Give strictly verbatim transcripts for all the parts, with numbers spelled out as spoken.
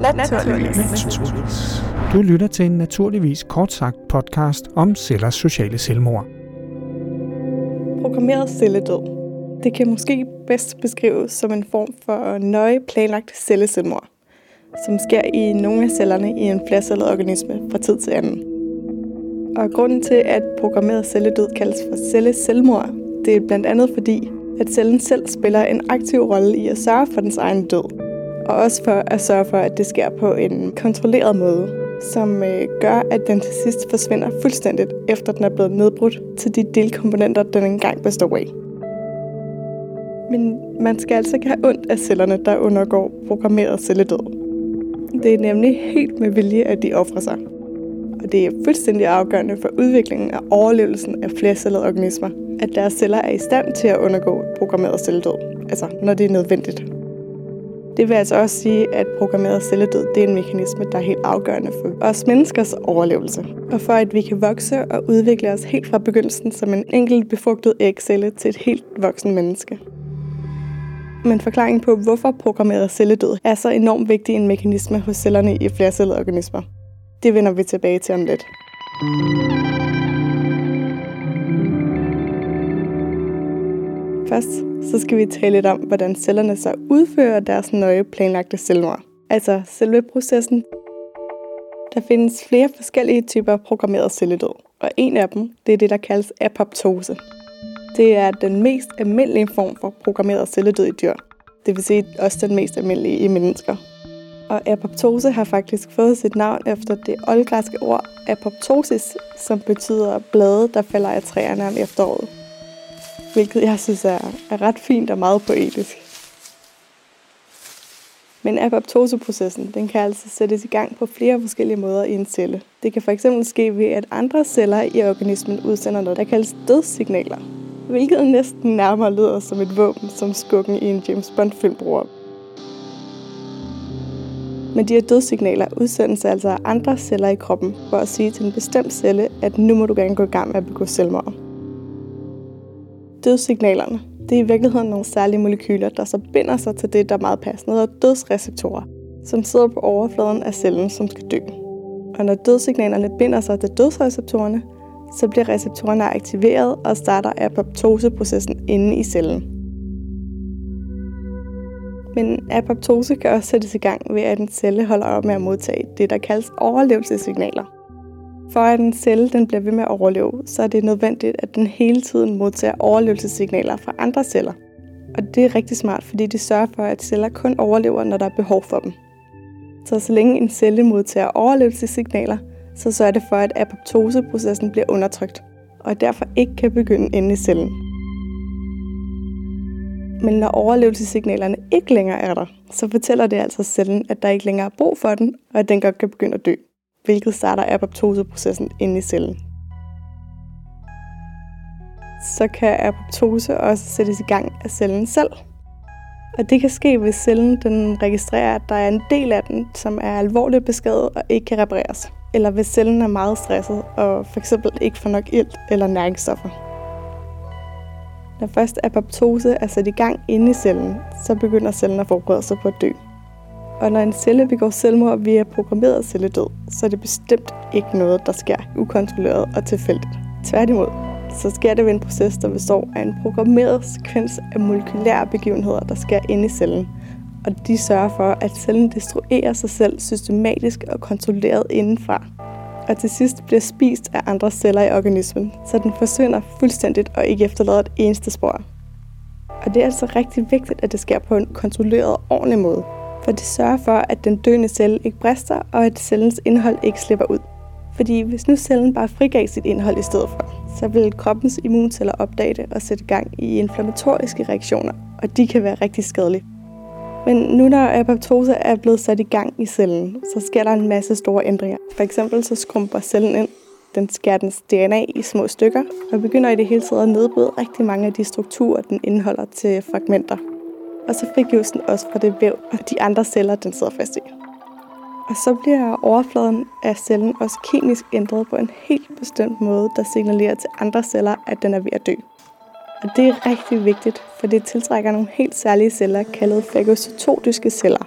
Naturligvis. Du lytter til en naturligvis kort sagt podcast om cellers sociale selvmord. Programmeret celledød. Det kan måske bedst beskrives som en form for nøje planlagt celleselvmord, som sker i nogle af cellerne i en flercellet organisme fra tid til anden. Og grunden til, at programmeret celledød kaldes for celleselvmord, det er blandt andet fordi, at cellen selv spiller en aktiv rolle i at sørge for dens egen død, og også for at sørge for, at det sker på en kontrolleret måde, som gør, at den til sidst forsvinder fuldstændigt, efter den er blevet nedbrudt til de delkomponenter, den engang består af. Men man skal altså ikke have ondt af cellerne, der undergår programmeret celledød. Det er nemlig helt med vilje, at de ofrer sig. Og det er fuldstændig afgørende for udviklingen og overlevelsen af flercellede organismer, at deres celler er i stand til at undergå programmeret celledød, altså når det er nødvendigt. Det vil altså også sige, at programmeret celledød det er en mekanisme, der er helt afgørende for os menneskers overlevelse, og for at vi kan vokse og udvikle os helt fra begyndelsen som en enkelt befrugtet ægcelle til et helt voksen menneske. Men forklaringen på, hvorfor programmeret celledød er så enormt vigtig en mekanisme hos cellerne i flercellede organismer, det vender vi tilbage til om lidt. Først så skal vi tale lidt om, hvordan cellerne så udfører deres nøje planlagte selvmord, altså selve processen. Der findes flere forskellige typer programmeret celledød, og en af dem det er det, der kaldes apoptose. Det er den mest almindelige form for programmeret celledød i dyr, det vil sige også den mest almindelige i mennesker. Og apoptose har faktisk fået sit navn efter det oldgræske ord apoptosis, som betyder blade, der falder af træerne om efteråret. Hvilket jeg synes er, er ret fint og meget poetisk. Men apoptoseprocessen den kan altså sættes i gang på flere forskellige måder i en celle. Det kan fx ske ved, at andre celler i organismen udsender noget, der kaldes dødssignaler. Hvilket næsten nærmere lyder som et våben, som skurken i en James Bond-film bruger. Men de her dødssignaler udsendes altså af andre celler i kroppen, for at sige til en bestemt celle, at nu må du gerne gå i gang med at begå selvmord. Dødssignalerne, det er i virkeligheden nogle særlige molekyler, der så binder sig til det, der meget passende hedder dødsreceptorer, som sidder på overfladen af cellen, som skal dø. Og når dødssignalerne binder sig til dødsreceptorerne, så bliver receptorerne aktiveret og starter apoptoseprocessen inde i cellen. Men apoptose kan også sættes i gang ved, at en celle holder op med at modtage det, der kaldes overlevelsessignaler. For at en celle den bliver ved med at overleve, så er det nødvendigt, at den hele tiden modtager overlevelsessignaler fra andre celler. Og det er rigtig smart, fordi det sørger for, at celler kun overlever, når der er behov for dem. Så så længe en celle modtager overlevelsessignaler, så sørger det for, at apoptoseprocessen bliver undertrykt, og derfor ikke kan begynde inde i cellen. Men når overlevelsessignalerne ikke længere er der, så fortæller det altså cellen, at der ikke længere er brug for den, og at den godt kan begynde at dø, hvilket starter apoptoseprocessen inde i cellen. Så kan apoptose også sættes i gang af cellen selv. Og det kan ske, hvis cellen den registrerer, at der er en del af den, som er alvorligt beskadiget og ikke kan repareres. Eller hvis cellen er meget stresset og f.eks. ikke får nok ilt eller næringsstoffer. Når først apoptose er sat i gang inde i cellen, så begynder cellen at forberede sig på at dø. Og når en celle begår selvmord via programmeret celledød, så er det bestemt ikke noget, der sker ukontrolleret og tilfældigt. Tværtimod, så sker det ved en proces, der består af en programmeret sekvens af molekylære begivenheder, der sker inde i cellen. Og de sørger for, at cellen destruerer sig selv systematisk og kontrolleret indenfra. Og til sidst bliver spist af andre celler i organismen, så den forsvinder fuldstændigt og ikke efterlader et eneste spor. Og det er altså rigtig vigtigt, at det sker på en kontrolleret og ordentlig måde. For det sørger for, at den døende celle ikke brister, og at cellens indhold ikke slipper ud. Fordi hvis nu cellen bare frigav sit indhold i stedet for, så vil kroppens immunceller opdage det og sætte gang i inflammatoriske reaktioner, og de kan være rigtig skadelige. Men nu når apoptose er blevet sat i gang i cellen, så sker der en masse store ændringer. For eksempel så skrumper cellen ind, den skærer dens D N A i små stykker, og begynder i det hele taget at nedbryde rigtig mange af de strukturer, den indeholder til fragmenter. Og så frigives den også fra det væv og de andre celler, den sidder fast i. Og så bliver overfladen af cellen også kemisk ændret på en helt bestemt måde, der signalerer til andre celler, at den er ved at dø. Og det er rigtig vigtigt, for det tiltrækker nogle helt særlige celler, kaldet phagocytotiske celler.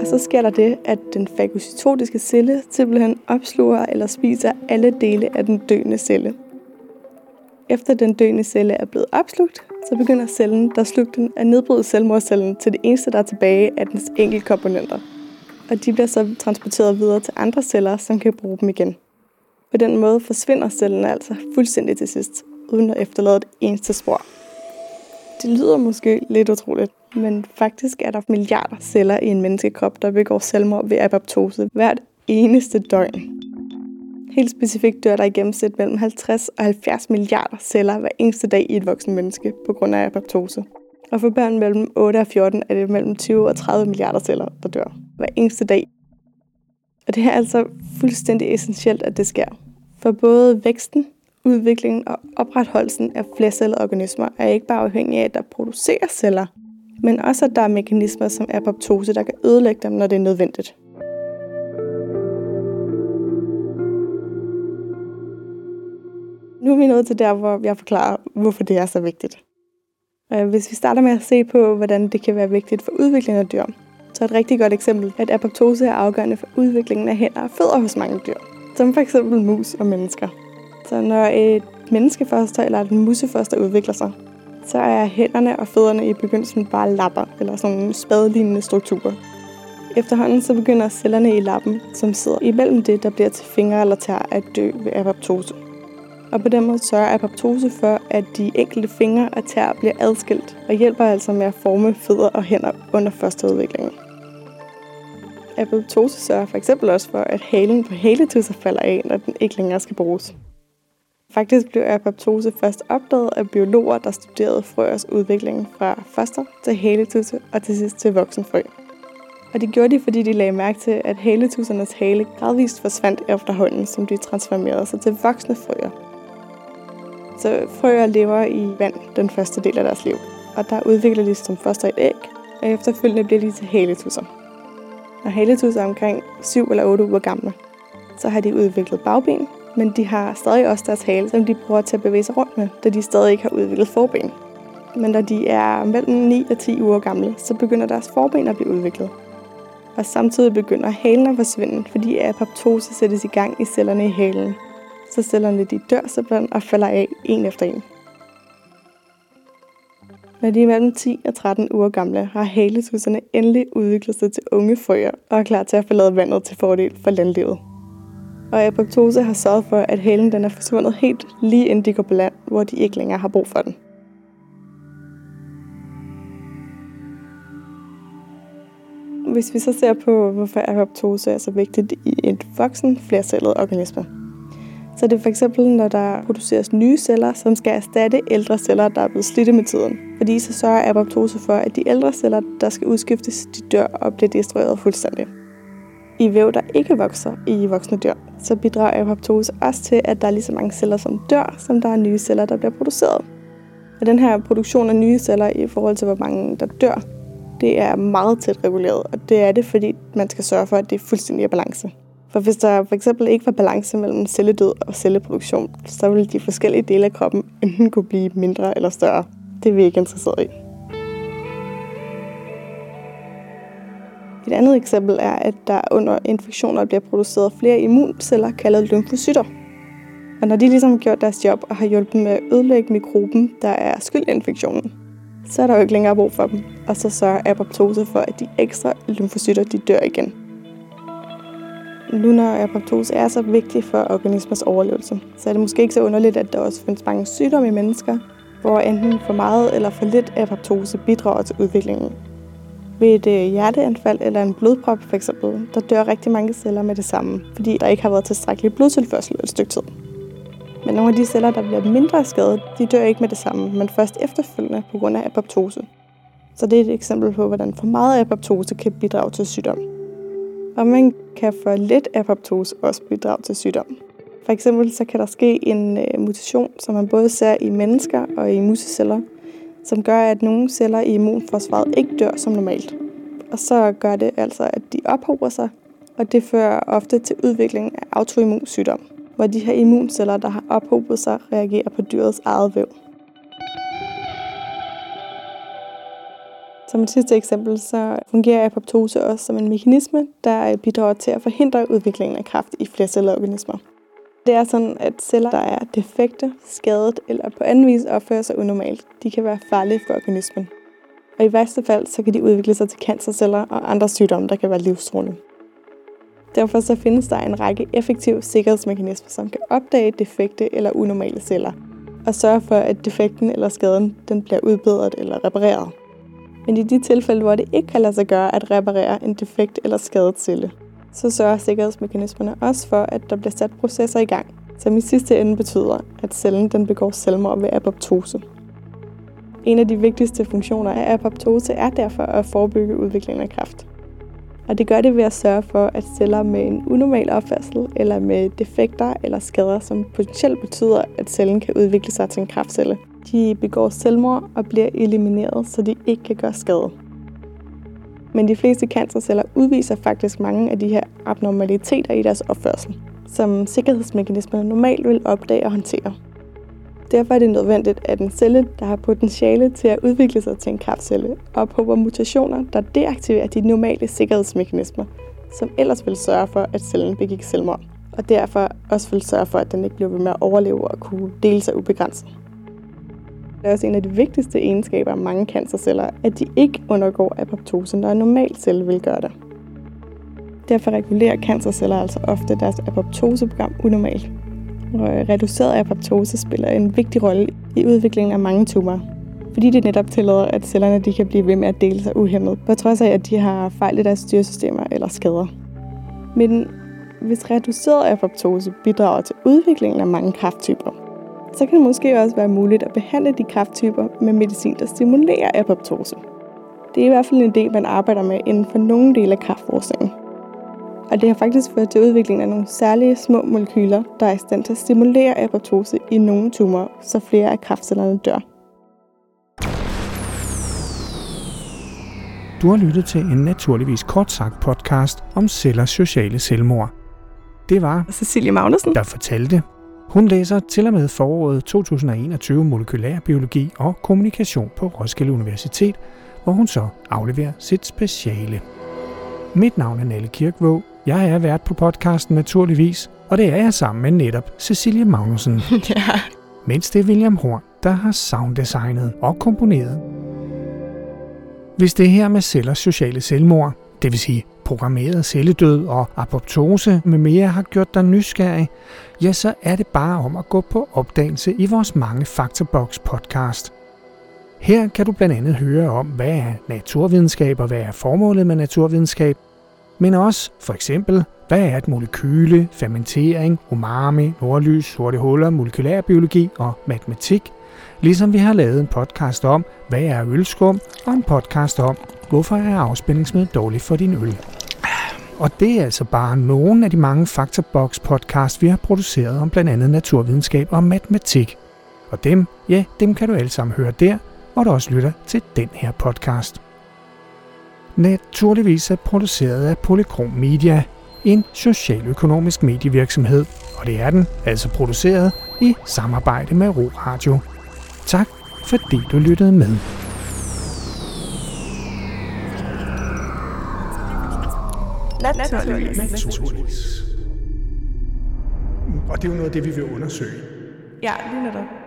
Og så sker der det, at den phagocytotiske celle simpelthen opsluger eller spiser alle dele af den døende celle. Efter den døende celle er blevet opslugt, så begynder cellen, der slugte den, at nedbryde selvmordscellen til det eneste, der er tilbage af dens enkelte komponenter. Og de bliver så transporteret videre til andre celler, som kan bruge dem igen. På den måde forsvinder cellen altså fuldstændig til sidst, uden at efterlade et eneste spor. Det lyder måske lidt utroligt, men faktisk er der milliarder celler i en menneskekrop, der begår selvmord ved apoptose hvert eneste døgn. Helt specifikt dør der i gennemsnit mellem halvtreds og halvfjerds milliarder celler hver eneste dag i et voksen menneske på grund af apoptose. Og for børn mellem otte og fjorten er det mellem tyve og tredive milliarder celler, der dør hver eneste dag. Og det her er altså fuldstændig essentielt, at det sker. For både væksten, udviklingen og opretholdelsen af flercellede organismer er ikke bare afhængig af, at der producerer celler, men også, at der er mekanismer som apoptose, der kan ødelægge dem, når det er nødvendigt. Nu er vi nået til der, hvor jeg forklarer, hvorfor det er så vigtigt. Hvis vi starter med at se på, hvordan det kan være vigtigt for udviklingen af dyr, så er et rigtig godt eksempel, at apoptose er afgørende for udviklingen af hænder og fødder hos mange dyr, som f.eks. mus og mennesker. Så når et menneskefoster eller et musefoster udvikler sig, så er hænderne og fødderne i begyndelsen bare lapper, eller sådan nogle spadelignende strukturer. Efterhånden så begynder cellerne i lappen, som sidder imellem det, der bliver til fingre eller tær, at dø ved apoptose. Og på den måde sørger apoptose for, at de enkelte fingre og tær bliver adskilt, og hjælper altså med at forme fødder og hænder under fosterudviklingen. Apoptose sørger for eksempel også for, at halen på haletudser falder af, når den ikke længere skal bruges. Faktisk blev apoptose først opdaget af biologer, der studerede frøers udvikling fra foster til haletudse og til sidst til voksenfrø. Og det gjorde de, fordi de lagde mærke til, at haletudsernes hale gradvist forsvandt efterhånden, som de transformerede sig til voksne frøer. Så frøer lever i vand den første del af deres liv, og der udvikler de som foster et æg, og efterfølgende bliver de til haletudser. Når haletudser er omkring syv eller otte uger gamle, så har de udviklet bagben, men de har stadig også deres hale, som de bruger til at bevæge sig rundt med, da de stadig ikke har udviklet forben. Men når de er mellem ni og ti uger gamle, så begynder deres forben at blive udviklet. Og samtidig begynder halen at forsvinde, fordi apoptose sættes i gang i cellerne i halen. Så cellerne de dør simpelthen og falder af en efter en. Når de er mellem ti og tretten uger gamle, har haletudserne endelig udviklet sig til unge frøer og er klar til at forlade vandet til fordel for landlivet. Og apoptose har sørget for, at halen den er forsvundet helt lige inden de går på land, hvor de ikke længere har brug for den. Hvis vi så ser på, hvorfor apoptose er så vigtigt i et voksen flercellet organisme, så er det f.eks. når der produceres nye celler, som skal erstatte ældre celler, der er blevet slidte med tiden. Fordi så sørger apoptose for, at de ældre celler, der skal udskiftes, de dør og bliver destrueret fuldstændig. I væv, der ikke vokser i voksne dyr, så bidrager apoptose også til, at der er lige så mange celler, som dør, som der er nye celler, der bliver produceret. Og den her produktion af nye celler i forhold til, hvor mange der dør, det er meget tæt reguleret, og det er det, fordi man skal sørge for, at det er fuldstændig i balance. For hvis der for eksempel ikke var balance mellem celledød og celleproduktion, så ville de forskellige dele af kroppen enten kunne blive mindre eller større. Det er vi ikke interesseret i. Et andet eksempel er, at der under infektioner bliver produceret flere immunceller, kaldet lymfocytter. Og når de ligesom har gjort deres job og har hjulpet med at ødelægge mikroben, der er skyld i infektionen, så er der jo ikke længere brug for dem, og så sørger apoptose for, at de ekstra lymfocytter de dør igen. Nu når apoptose er så vigtig for organismers overlevelse, så er det måske ikke så underligt, at der også findes mange sygdomme i mennesker, hvor enten for meget eller for lidt apoptose bidrager til udviklingen. Ved et hjerteanfald eller en blodprop f.eks., der dør rigtig mange celler med det samme, fordi der ikke har været tilstrækkelig blodtilførsel et stykke tid. Men nogle af de celler, der bliver mindre skadet, de dør ikke med det samme, men først efterfølgende på grund af apoptose. Så det er et eksempel på, hvordan for meget apoptose kan bidrage til sygdom. Og man kan for lidt apoptose også bidrage til sygdom. For eksempel så kan der ske en mutation, som man både ser i mennesker og i museceller, som gør, at nogle celler i immunforsvaret ikke dør som normalt. Og så gør det altså, at de ophober sig, og det fører ofte til udvikling af autoimmun sygdom, hvor de her immunceller, der har ophobet sig, reagerer på dyrets eget væv. Som et sidste eksempel, så fungerer apoptose også som en mekanisme, der bidrager til at forhindre udviklingen af kræft i flercelleorganismer. Det er sådan, at celler, der er defekte, skadet eller på anden vis opfører sig unormalt, de kan være farlige for organismen. Og i værste fald, så kan de udvikle sig til cancerceller og andre sygdomme, der kan være livstruende. Derfor så findes der en række effektive sikkerhedsmekanismer, som kan opdage defekte eller unormale celler, og sørge for, at defekten eller skaden den bliver udbedret eller repareret. Men i de tilfælde, hvor det ikke kan lade sig gøre at reparere en defekt eller skadet celle, så sørger sikkerhedsmekanismerne også for, at der bliver sat processer i gang, som i sidste ende betyder, at cellen den begår selvmord ved apoptose. En af de vigtigste funktioner af apoptose er derfor at forebygge udviklingen af kræft. Og det gør det ved at sørge for, at celler med en unormal opførsel eller med defekter eller skader, som potentielt betyder, at cellen kan udvikle sig til en kræftcelle, de begår selvmord og bliver elimineret, så de ikke kan gøre skade. Men de fleste cancerceller udviser faktisk mange af de her abnormaliteter i deres opførsel, som sikkerhedsmekanismerne normalt vil opdage og håndtere. Derfor er det nødvendigt, at en celle, der har potentiale til at udvikle sig til en kræftcelle, ophober mutationer, der deaktiverer de normale sikkerhedsmekanismer, som ellers vil sørge for, at cellen begik selvmord, og derfor også vil sørge for, at den ikke bliver ved med at overleve og kunne dele sig ubegrænset. Det er også en af de vigtigste egenskaber af mange cancerceller, at de ikke undergår apoptose, når en normal celle vil gøre det. Derfor regulerer cancerceller altså ofte deres apoptoseprogram unormalt. Og reduceret apoptose spiller en vigtig rolle i udviklingen af mange tumorer, fordi det netop tillader, at cellerne de kan blive ved med at dele sig uhæmmet, på trods af, at de har fejl i deres styresystemer eller skader. Men hvis reduceret apoptose bidrager til udviklingen af mange kræfttyper, så kan det måske også være muligt at behandle de kræfttyper med medicin, der stimulerer apoptose. Det er i hvert fald en idé, man arbejder med inden for nogle dele af kræftforskningen. Og det har faktisk ført til udviklingen af nogle særlige små molekyler, der er i stand til at stimulere apoptose i nogle tumorer, så flere af kræftcellerne dør. Du har lyttet til en naturligvis kort sagt podcast om cellers sociale selvmord. Det var Cecilie Magnussen, der fortalte. Hun læser til og med foråret to tusind og enogtyve molekylærbiologi og kommunikation på Roskilde Universitet, hvor hun så afleverer sit speciale. Mit navn er Nalle Kirkvaag. Jeg er vært på podcasten naturligvis, og det er jeg sammen med netop Cecilie Magnussen. Ja. Mens det er William Horn, der har sounddesignet og komponeret. Hvis det her med cellers sociale selvmord, det vil sige programmeret celledød og apoptose med mere har gjort dig nysgerrig, ja, så er det bare om at gå på opdagelse i vores mange Faktaboks podcast. Her kan du blandt andet høre om, hvad er naturvidenskab og hvad er formålet med naturvidenskab, men også for eksempel, hvad er et molekyle, fermentering, umami, nordlys, sorte huller, molekylærbiologi og matematik, ligesom vi har lavet en podcast om, hvad er ølskum, og en podcast om, hvorfor er afspændingsmiddel dårligt for din øl. Og det er altså bare nogle af de mange Faktaboks podcast, vi har produceret om blandt andet naturvidenskab og matematik. Og dem, ja, dem kan du alle sammen høre der, hvor du også lytter til den her podcast. Naturligvis er produceret af Polychrom Media, en socialøkonomisk medievirksomhed, og det er den altså produceret i samarbejde med Ro Radio. Tak fordi du lyttede med. Naturligvis. Naturligvis. Og det er jo noget af det, vi vil undersøge. Ja, lige netop.